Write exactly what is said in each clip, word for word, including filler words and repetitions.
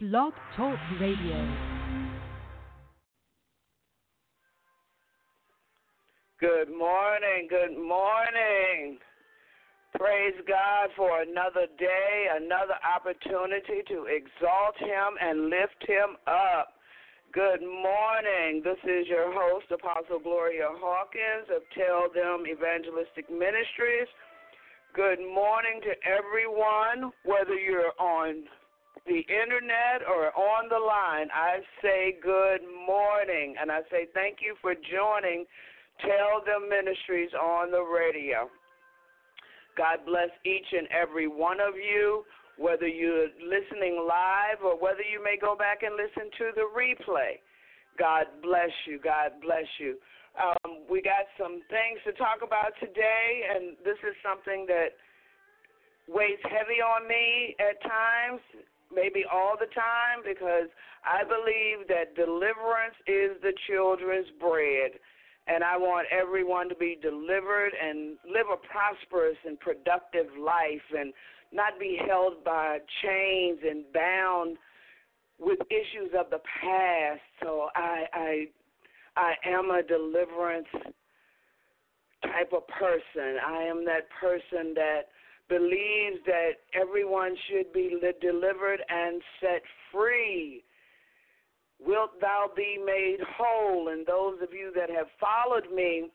Blog Talk Radio. Good morning, good morning. Praise God for another day, another opportunity to exalt Him and lift Him up. Good morning. This is your host, Apostle Gloria Hawkins of Tell Them Evangelistic Ministries. Good morning to everyone, whether you're on the internet or on the line. I say good morning, and I say thank you for joining Tell Them Ministries on the radio. God bless each and every one of you, whether you're listening live or whether you may go back and listen to the replay. God bless you. God bless you. Um, we got some things to talk about today, and this is something that weighs heavy on me at times, maybe all the time, because I believe that deliverance is the children's bread, and I want everyone to be delivered and live a prosperous and productive life and not be held by chains and bound with issues of the past. So I I, I am a deliverance type of person. I am that person that believes that everyone should be li- delivered and set free. Wilt thou be made whole? And those of you that have followed me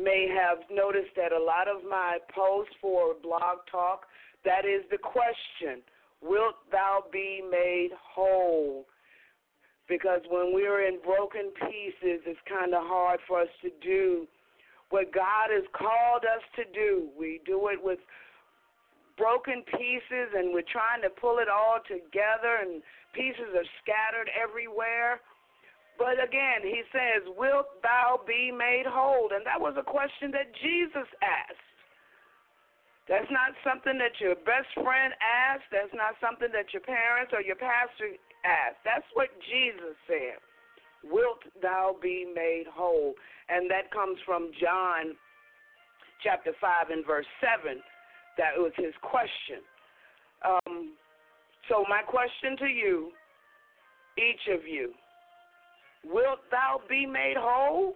may have noticed that a lot of my posts for Blog Talk, that is the question, wilt thou be made whole? Because when we're in broken pieces, it's kind of hard for us to do what God has called us to do. We do it with broken pieces, and we're trying to pull it all together, and pieces are scattered everywhere. But again, he says, wilt thou be made whole? And that was a question that Jesus asked. That's not something that your best friend asked. That's not something that your parents or your pastor asked. That's what Jesus said, wilt thou be made whole? And that comes from John chapter five and verse seven. That was his question. Um, so my question to you, each of you, wilt thou be made whole?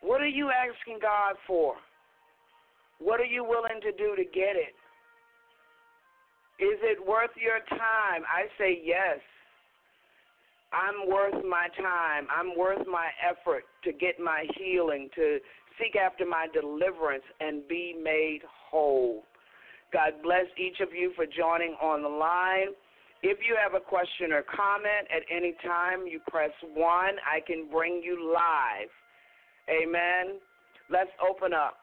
What are you asking God for? What are you willing to do to get it? Is it worth your time? I say yes. I'm worth my time. I'm worth my effort to get my healing, to seek after my deliverance and be made whole. God bless each of you for joining on the line. If you have a question or comment at any time, you press one. I can bring you live. Amen. Let's open up.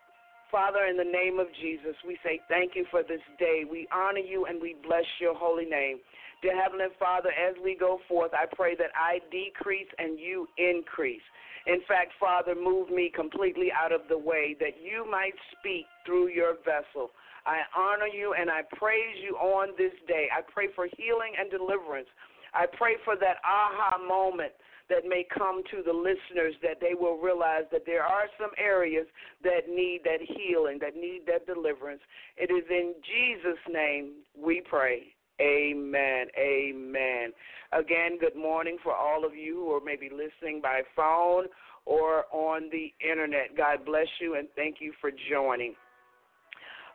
Father, in the name of Jesus, we say thank you for this day. We honor you and we bless your holy name. Dear Heavenly Father, as we go forth, I pray that I decrease and you increase. In fact, Father, move me completely out of the way that you might speak through your vessel. I honor you and I praise you on this day. I pray for healing and deliverance. I pray for that aha moment that may come to the listeners, that they will realize that there are some areas that need that healing, that need that deliverance. It is in Jesus' name we pray. Amen. Amen. Again, good morning for all of you who are maybe listening by phone or on the internet. God bless you and thank you for joining.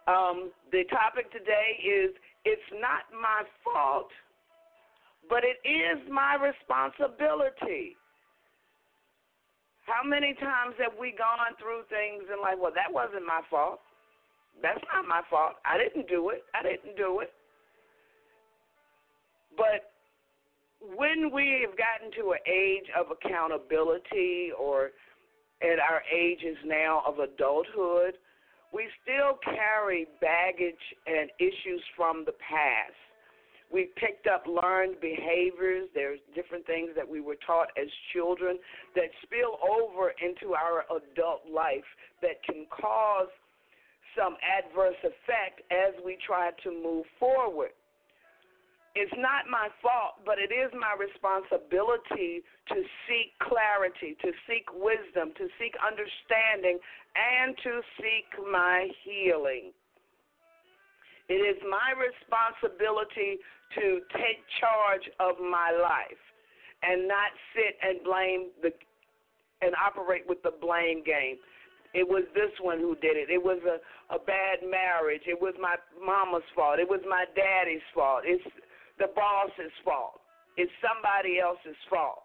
Um, the topic today is, it's not my fault, but it is my responsibility. How many times have we gone through things and like, well, that wasn't my fault. That's not my fault. I didn't do it. I didn't do it. But when we have gotten to an age of accountability, or at our ages now of adulthood, we still carry baggage and issues from the past. We picked up learned behaviors. There's different things that we were taught as children that spill over into our adult life that can cause some adverse effect as we try to move forward. It's not my fault, but it is my responsibility to seek clarity, to seek wisdom, to seek understanding, and to seek my healing. It is my responsibility to take charge of my life and not sit and blame the and operate with the blame game. It was this one who did it. It was a, a bad marriage. It was my mama's fault. It was my daddy's fault. It's the boss's fault. It's somebody else's fault.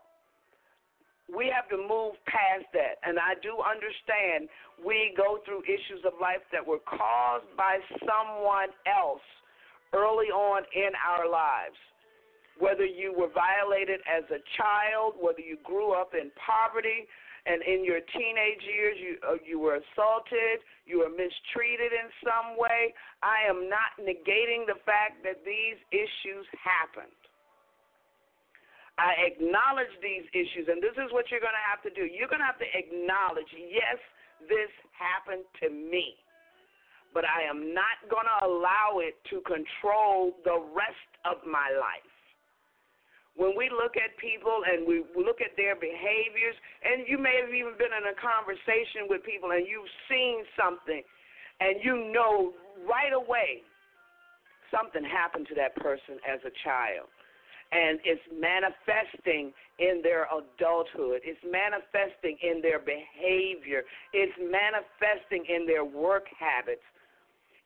We have to move past that, and I do understand we go through issues of life that were caused by someone else early on in our lives, whether you were violated as a child, whether you grew up in poverty, and in your teenage years you, uh, you were assaulted, you were mistreated in some way. I am not negating the fact that these issues happened. I acknowledge these issues, and this is what you're going to have to do. You're going to have to acknowledge, yes, this happened to me, but I am not going to allow it to control the rest of my life. When we look at people and we look at their behaviors, and you may have even been in a conversation with people and you've seen something, and you know right away something happened to that person as a child. And it's manifesting in their adulthood. It's manifesting in their behavior. It's manifesting in their work habits.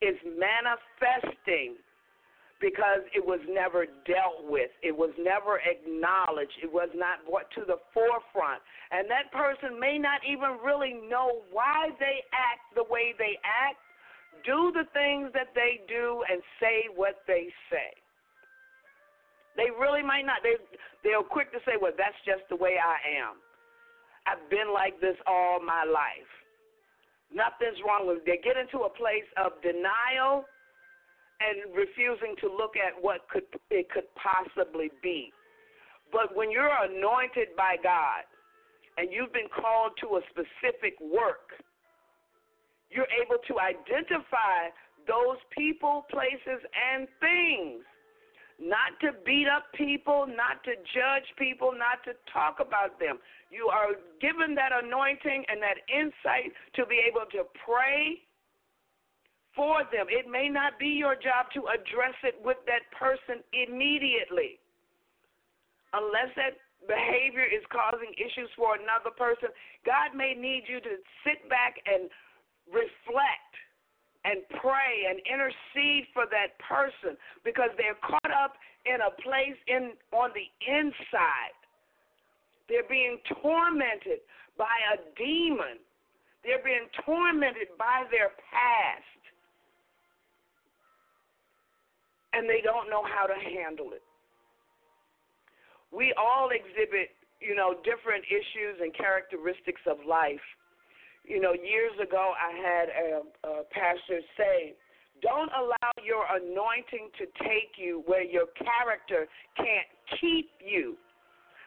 It's manifesting because it was never dealt with. It was never acknowledged. It was not brought to the forefront. And that person may not even really know why they act the way they act, do the things that they do, and say what they say. They really might not. They, they're quick to say, well, that's just the way I am. I've been like this all my life. Nothing's wrong with it. They get into a place of denial and refusing to look at what could it could possibly be. But when you're anointed by God and you've been called to a specific work, you're able to identify those people, places, and things. Not to beat up people, not to judge people, not to talk about them. You are given that anointing and that insight to be able to pray for them. It may not be your job to address it with that person immediately, unless that behavior is causing issues for another person. God may need you to sit back and reflect and pray and intercede for that person, because they're caught up in a place in on the inside. They're being tormented by a demon. They're being tormented by their past. And they don't know how to handle it. We all exhibit, you know, different issues and characteristics of life. You know, years ago I had a, a pastor say, don't allow your anointing to take you where your character can't keep you.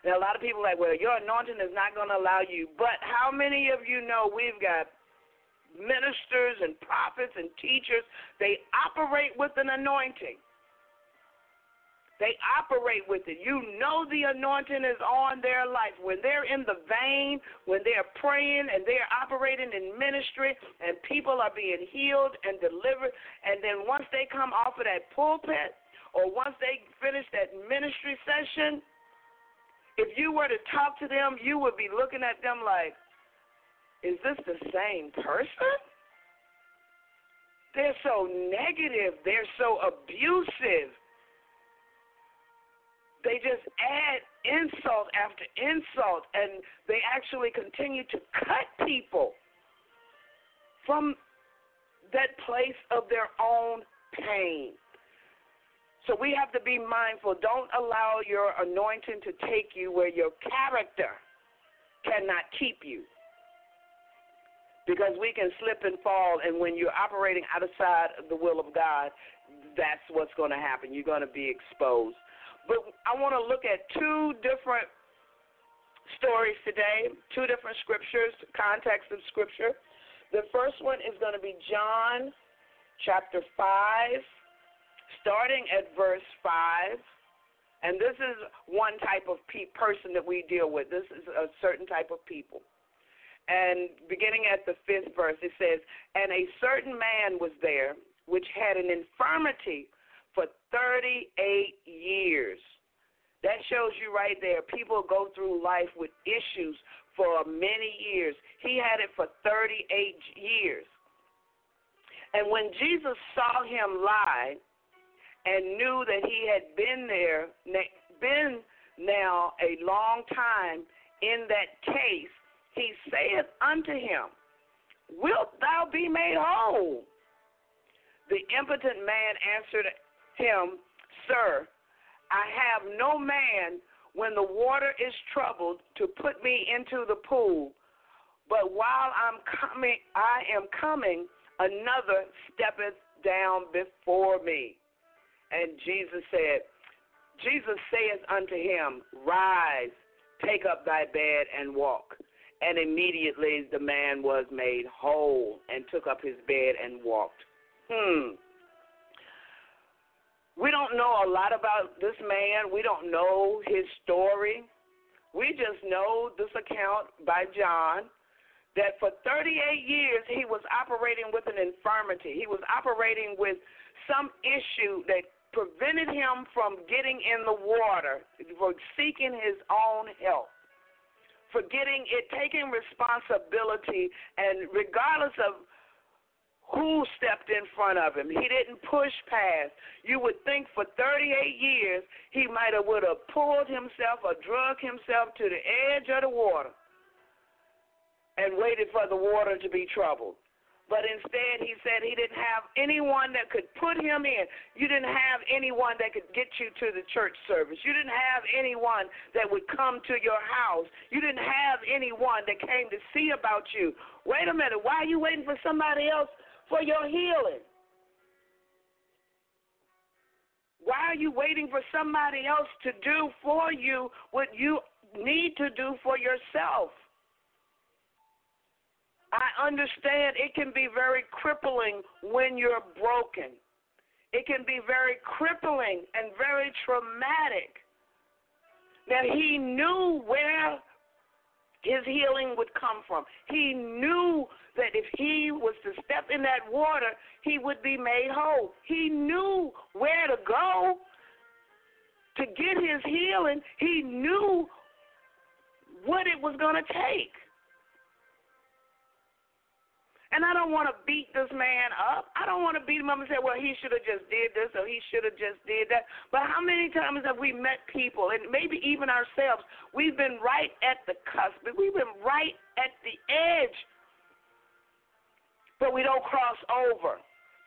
And a lot of people are like, well, your anointing is not going to allow you. But how many of you know we've got ministers and prophets and teachers, they operate with an anointing. They operate with it. You know the anointing is on their life. When they're in the vein, when they're praying and they're operating in ministry and people are being healed and delivered, and then once they come off of that pulpit or once they finish that ministry session, if you were to talk to them, you would be looking at them like, is this the same person? They're so negative. They're so abusive. They just add insult after insult, and they actually continue to cut people from that place of their own pain. So we have to be mindful. Don't allow your anointing to take you where your character cannot keep you, because we can slip and fall, and when you're operating outside of the will of God, that's what's going to happen. You're going to be exposed. But I want to look at two different stories today, two different scriptures, context of scripture. The first one is going to be John chapter five, starting at verse five. And this is one type of pe- person that we deal with. This is a certain type of people. And beginning at the fifth verse, it says, and a certain man was there which had an infirmity for thirty-eight years. That shows you right there, people go through life with issues for many years. He had it for thirty-eight years. And when Jesus saw him lie and knew that he had been there, been now a long time in that case, he saith unto him, "Wilt thou be made whole?" The impotent man answered him, "Sir, I have no man when the water is troubled to put me into the pool, but while I'm coming, I am coming, another steppeth down before me." And Jesus said, Jesus saith unto him, "Rise, take up thy bed and walk." And immediately the man was made whole and took up his bed and walked. Hmm. We don't know a lot about this man. We don't know his story. We just know this account by John that for thirty-eight years he was operating with an infirmity. He was operating with some issue that prevented him from getting in the water, for seeking his own help, for getting it, taking responsibility, and regardless of who stepped in front of him, he didn't push past. You would think for thirty-eight years he might have would have pulled himself or drug himself to the edge of the water and waited for the water to be troubled. But instead he said he didn't have anyone that could put him in. You didn't have anyone that could get you to the church service. You didn't have anyone that would come to your house. You didn't have anyone that came to see about you. Wait a minute, why are you waiting for somebody else for your healing? Why are you waiting for somebody else to do for you what you need to do for yourself? I understand it can be very crippling when you're broken. It can be very crippling and very traumatic. Now, he knew where his healing would come from. He knew that if he was to step in that water, he would be made whole. He knew where to go to get his healing. He knew what it was going to take. And I don't want to beat this man up. I don't want to beat him up and say, well, he should have just did this or he should have just did that. But how many times have we met people, and maybe even ourselves, we've been right at the cusp, we've been right at the edge, but we don't cross over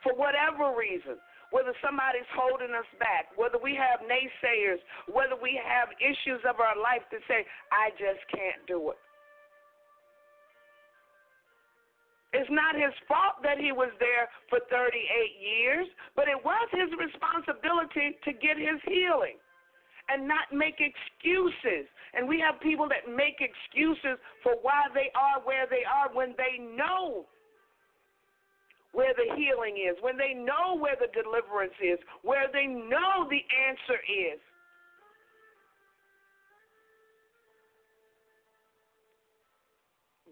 for whatever reason, whether somebody's holding us back, whether we have naysayers, whether we have issues of our life to say, I just can't do it. It's not his fault that he was there for thirty-eight years, but it was his responsibility to get his healing and not make excuses. And we have people that make excuses for why they are where they are when they know where the healing is, when they know where the deliverance is, where they know the answer is.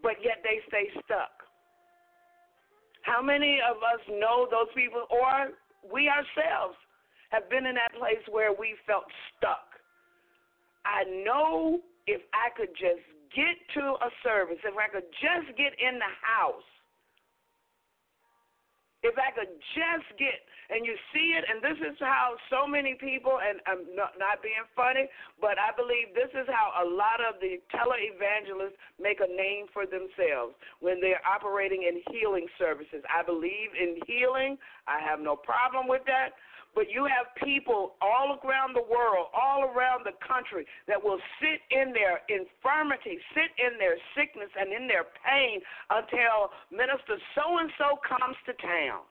But yet they stay stuck. How many of us know those people, or we ourselves have been in that place where we felt stuck? I know if I could just get to a service, if I could just get in the house, if I could just get, and you see it, and this is how so many people, and I'm not, not being funny, but I believe this is how a lot of the televangelists make a name for themselves when they're operating in healing services. I believe in healing. I have no problem with that. But you have people all around the world, all around the country that will sit in their infirmity, sit in their sickness and in their pain until Minister so-and-so comes to town.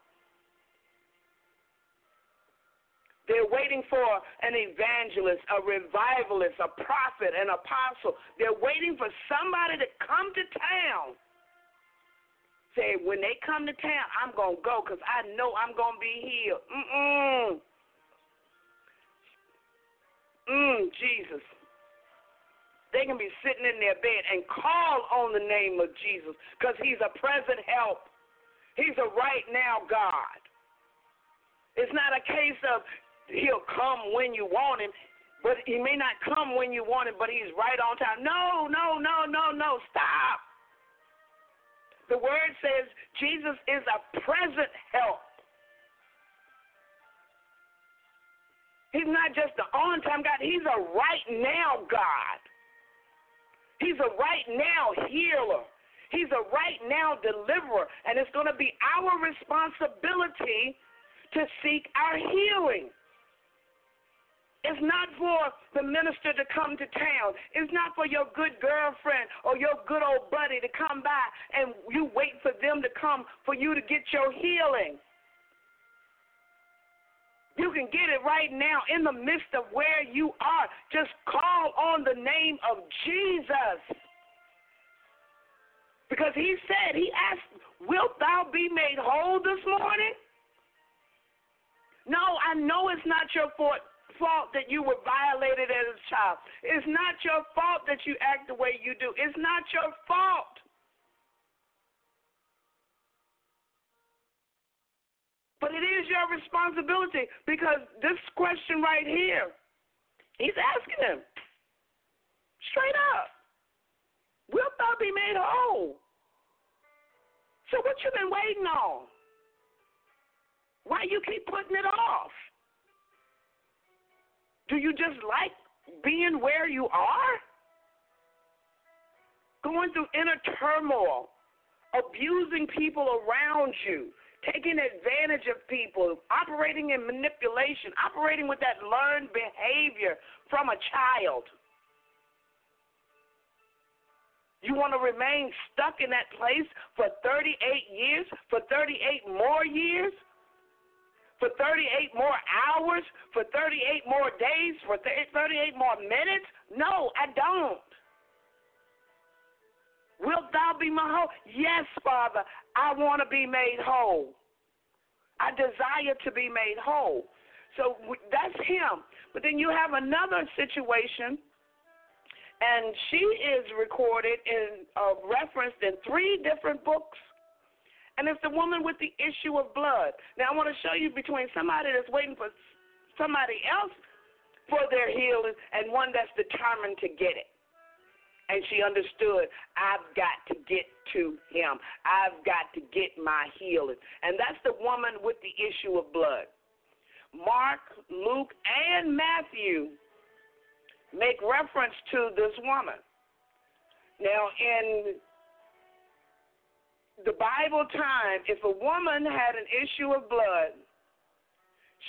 They're waiting for an evangelist, a revivalist, a prophet, an apostle. They're waiting for somebody to come to town. Say, when they come to town, I'm going to go because I know I'm going to be healed. Mm-mm. Mm, Jesus. They can be sitting in their bed and call on the name of Jesus because he's a present help. He's a right now God. It's not a case of he'll come when you want him, but he may not come when you want him, but he's right on time. No, no, no, no, no, stop. The word says Jesus is a present help. He's not just the on-time God. He's a right-now God. He's a right-now healer. He's a right-now deliverer. And it's going to be our responsibility to seek our healing. It's not for the minister to come to town. It's not for your good girlfriend or your good old buddy to come by and you wait for them to come for you to get your healing. You can get it right now in the midst of where you are. Just call on the name of Jesus. Because he said, he asked, wilt thou be made whole this morning? No, I know it's not your fault. fault that you were violated as a child. It's not your fault that you act the way you do. It's not your fault. But it is your responsibility, because this question right here, he's asking him straight up, wilt thou be made whole? So what you been waiting on? Why you keep putting it off? Do you just like being where you are? Going through inner turmoil, abusing people around you, taking advantage of people, operating in manipulation, operating with that learned behavior from a child. You want to remain stuck in that place for thirty-eight years, for thirty-eight more years? For thirty-eight more hours, for thirty-eight more days, for thirty-eight more minutes? No, I don't. Wilt thou be my whole? Yes, Father, I want to be made whole. I desire to be made whole. So that's him. But then you have another situation, and she is recorded and uh, referenced in three different books. And it's the woman with the issue of blood. Now, I want to show you between somebody that's waiting for somebody else for their healing and one that's determined to get it. And she understood, I've got to get to him. I've got to get my healing. And that's the woman with the issue of blood. Mark, Luke, and Matthew make reference to this woman. Now, in the Bible time, if a woman had an issue of blood,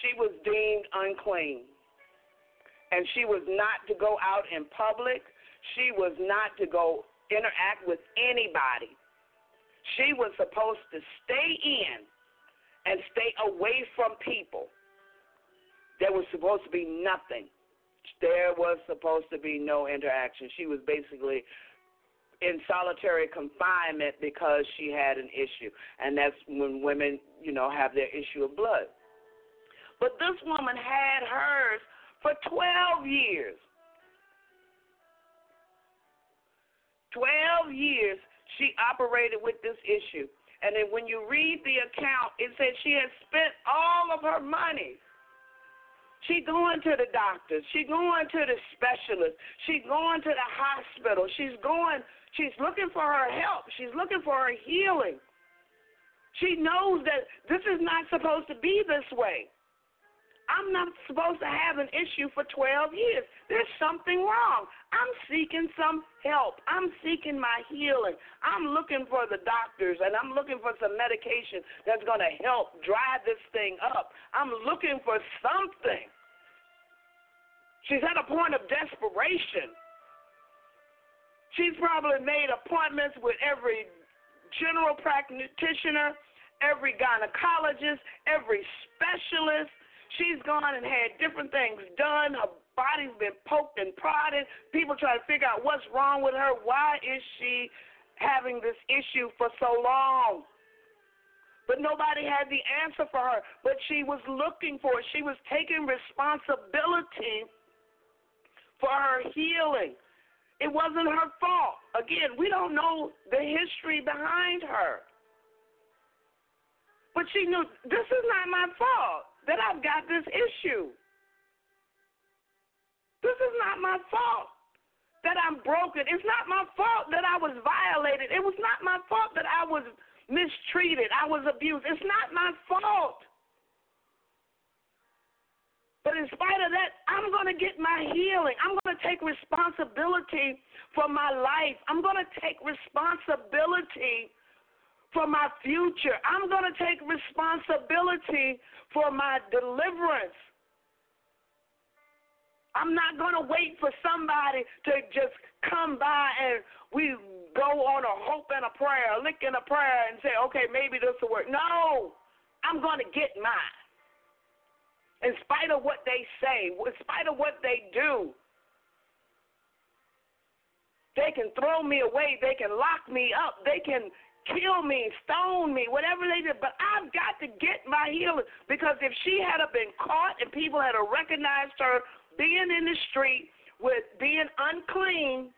she was deemed unclean. And she was not to go out in public. She was not to go interact with anybody. She was supposed to stay in and stay away from people. There was supposed to be nothing. There was supposed to be no interaction. She was basically in solitary confinement because she had an issue. And that's when women, you know, have their issue of blood. But this woman had hers for twelve years. twelve years she operated with this issue. And then when you read the account, it said she had spent all of her money. She going to the doctors. She going to the specialist. She going to the hospital. She's going, she's looking for her help. She's looking for her healing. She knows that this is not supposed to be this way. I'm not supposed to have an issue for twelve years. There's something wrong. I'm seeking some help. I'm seeking my healing. I'm looking for the doctors, and I'm looking for some medication that's going to help dry this thing up. I'm looking for something. She's at a point of desperation. She's probably made appointments with every general practitioner, every gynecologist, every specialist. She's gone and had different things done. Her body's been poked and prodded. People try to figure out what's wrong with her. Why is she having this issue for so long? But nobody had the answer for her. But she was looking for it. She was taking responsibility for her healing. It wasn't her fault. Again, we don't know the history behind her. But she knew, this is not my fault. that I've got this issue. This is not my fault that I'm broken. It's not my fault that I was violated. It was not my fault that I was mistreated. I was abused. It's not my fault. But in spite of that, I'm going to get my healing. I'm going to take responsibility for my life. I'm going to take responsibility for my future. I'm going to take responsibility for my deliverance. I'm not going to wait for somebody to just come by and we go on a hope and a prayer, a lick and a prayer and say, okay, maybe this will work. No, I'm going to get mine. In spite of what they say, in spite of what they do, they can throw me away, they can lock me up, they can kill me, stone me, whatever they did, but I've got to get my healing. Because if she had been caught and people had recognized her being in the street with being unclean,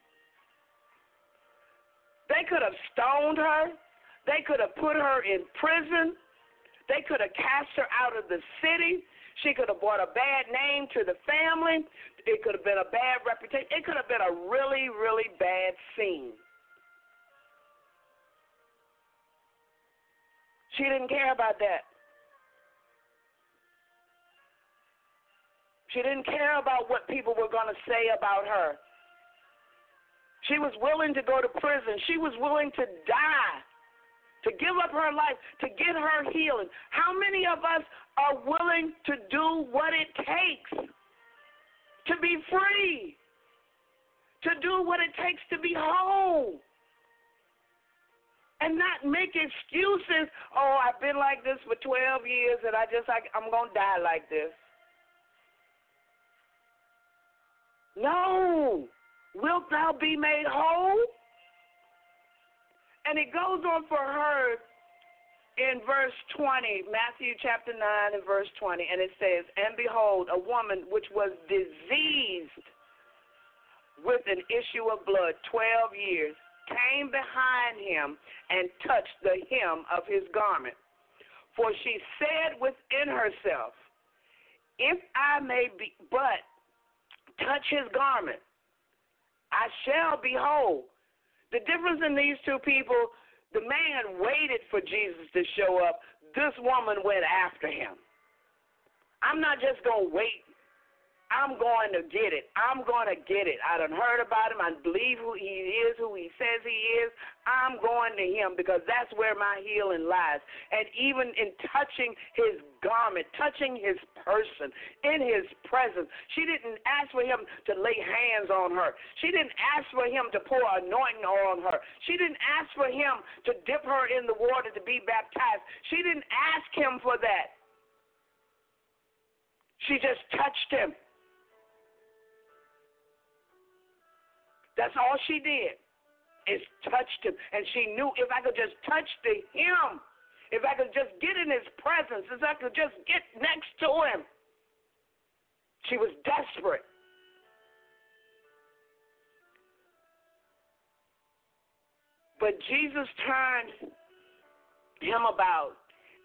they could have stoned her, they could have put her in prison, they could have cast her out of the city. She could have brought a bad name to the family. It could have been a bad reputation. It could have been a really, really bad scene. She didn't care about that. She didn't care about what people were going to say about her. She was willing to go to prison. She was willing to die, to give up her life, to get her healing. How many of us are willing to do what it takes to be free, to do what it takes to be whole, and not make excuses? Oh, I've been like this for twelve years, and I just I, I'm going to die like this. No. Wilt thou be made whole? And it goes on for her in verse twenty, Matthew chapter nine and verse twenty, and it says, and behold, a woman which was diseased with an issue of blood twelve years came behind him and touched the hem of his garment. For she said within herself, if I may be but touch his garment, I shall be whole. The difference in these two people, the man waited for Jesus to show up. This woman went after him. I'm not just going to wait. I'm going to get it. I'm going to get it. I done heard about him. I believe who he is, who he says he is. I'm going to him because that's where my healing lies. And even in touching his garment, touching his person, in his presence, she didn't ask for him to lay hands on her. She didn't ask for him to pour anointing on her. She didn't ask for him to dip her in the water to be baptized. She didn't ask him for that. She just touched him. That's all she did, is touched him. And she knew, if I could just touch the him, if I could just get in his presence, if I could just get next to him. She was desperate. But Jesus turned him about,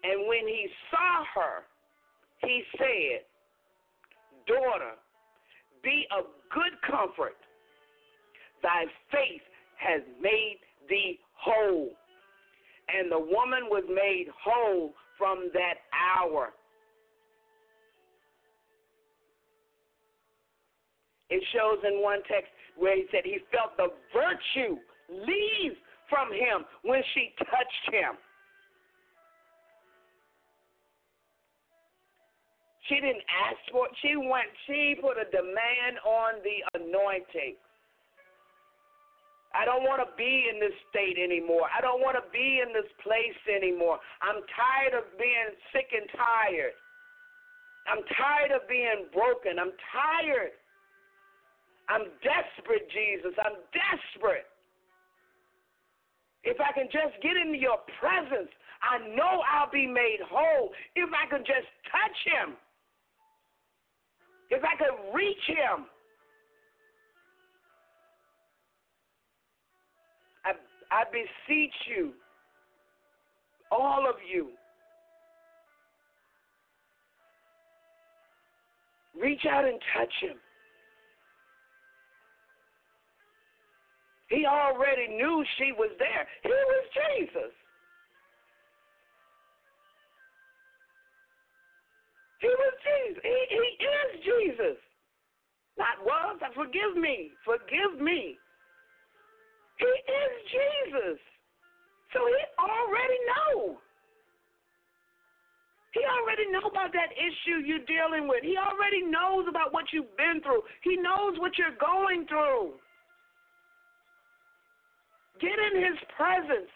and when he saw her, he said, daughter, be of good comfort. Thy faith has made thee whole. And the woman was made whole from that hour. It shows in one text where he said he felt the virtue leave from him when she touched him. She didn't ask for it. She went, she put a demand on the anointing. I don't want to be in this state anymore. I don't want to be in this place anymore. I'm tired of being sick and tired. I'm tired of being broken. I'm tired. I'm desperate, Jesus. I'm desperate. If I can just get into your presence, I know I'll be made whole. If I can just touch him. If I can reach him. I beseech you, all of you, Reach out and touch him. He already knew she was there. He was Jesus. He was Jesus. He, he is Jesus. Not was. Forgive me. Forgive me. He is Jesus. So he already knows. He already knows about that issue you're dealing with. He already knows about what you've been through. He knows what you're going through. Get in his presence.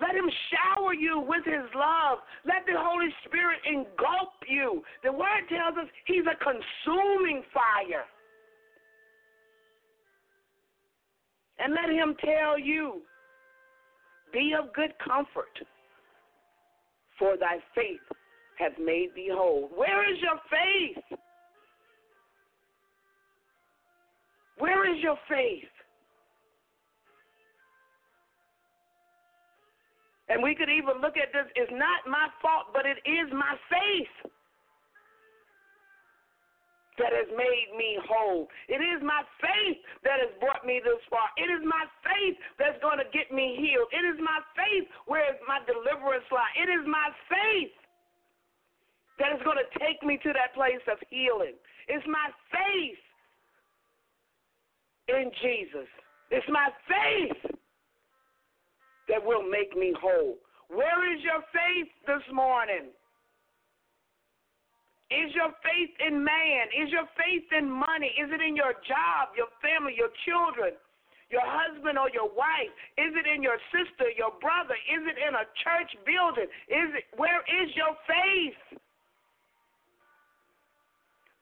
Let him shower you with his love. Let the Holy Spirit engulf you. The word tells us he's a consuming fire. And let him tell you, be of good comfort, for thy faith hath made thee whole. Where is your faith? Where is your faith? And we could even look at this, it's not my fault, but it is my faith that has made me whole. It is my faith that has brought me this far. It is my faith that's going to get me healed. It is my faith where is my deliverance lie. It is my faith that is going to take me to that place of healing. It's my faith in Jesus. It's my faith that will make me whole. Where is your faith this morning? Is your faith in man? Is your faith in money? Is it in your job, your family, your children, your husband or your wife? Is it in your sister, your brother? Is it in a church building? Is it? Where is your faith?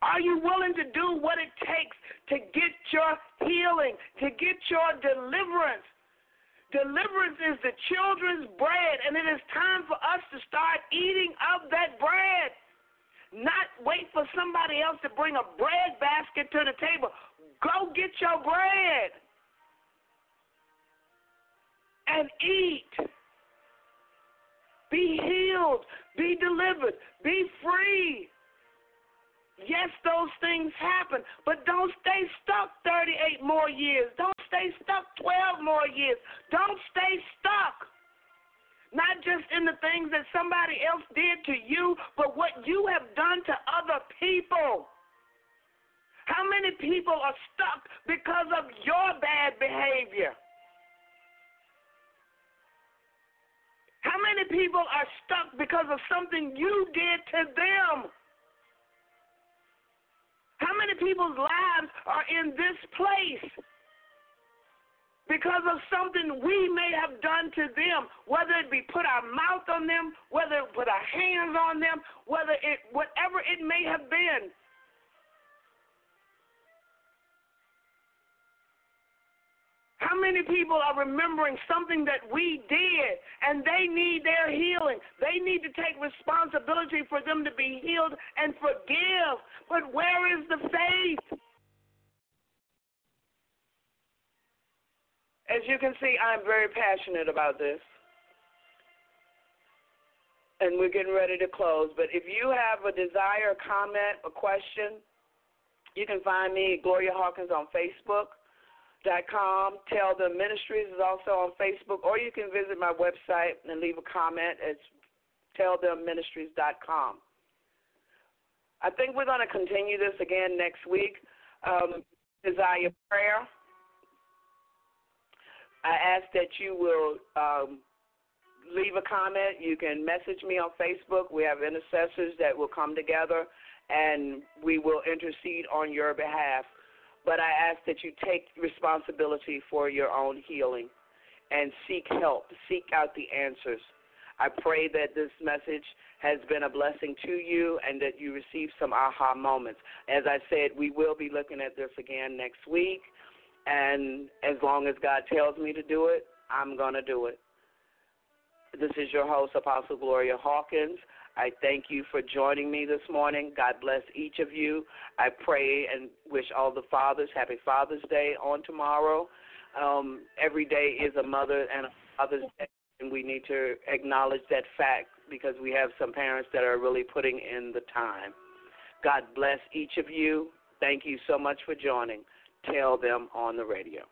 Are you willing to do what it takes to get your healing, to get your deliverance? Deliverance is the children's bread, and it is time for us to start eating of that bread. Not wait for somebody else to bring a bread basket to the table. Go get your bread and eat. Be healed. Be delivered. Be free. Yes, those things happen, but don't stay stuck thirty-eight more years. Don't stay stuck twelve more years. Don't stay stuck, not just in the things that somebody else did to you, but what you have done to other people. How many people are stuck because of your bad behavior? How many people are stuck because of something you did to them? How many people's lives are in this place because of something we may have done to them, whether it be put our mouth on them, whether it put our hands on them, whether it, whatever it may have been. How many people are remembering something that we did and they need their healing? They need to take responsibility for them to be healed and forgive. But where is the faith? As you can see, I'm very passionate about this. And we're getting ready to close. But if you have a desire, a comment, a question, you can find me at Gloria Hawkins on Facebook. Dot com. Tell Them Ministries is also on Facebook, or you can visit my website and leave a comment. It's tell them ministries dot com. I think we're going to continue this again next week. Um, desire prayer. I ask that you will um, leave a comment. You can message me on Facebook. We have intercessors that will come together, and we will intercede on your behalf. But I ask that you take responsibility for your own healing and seek help. Seek out the answers. I pray that this message has been a blessing to you and that you receive some aha moments. As I said, we will be looking at this again next week, and as long as God tells me to do it, I'm going to do it. This is your host, Apostle Gloria Hawkins. I thank you for joining me this morning. God bless each of you. I pray and wish all the fathers happy Father's Day on tomorrow. Um, every day is a mother and a father's day, and we need to acknowledge that fact because we have some parents that are really putting in the time. God bless each of you. Thank you so much for joining Tell Them on the Radio.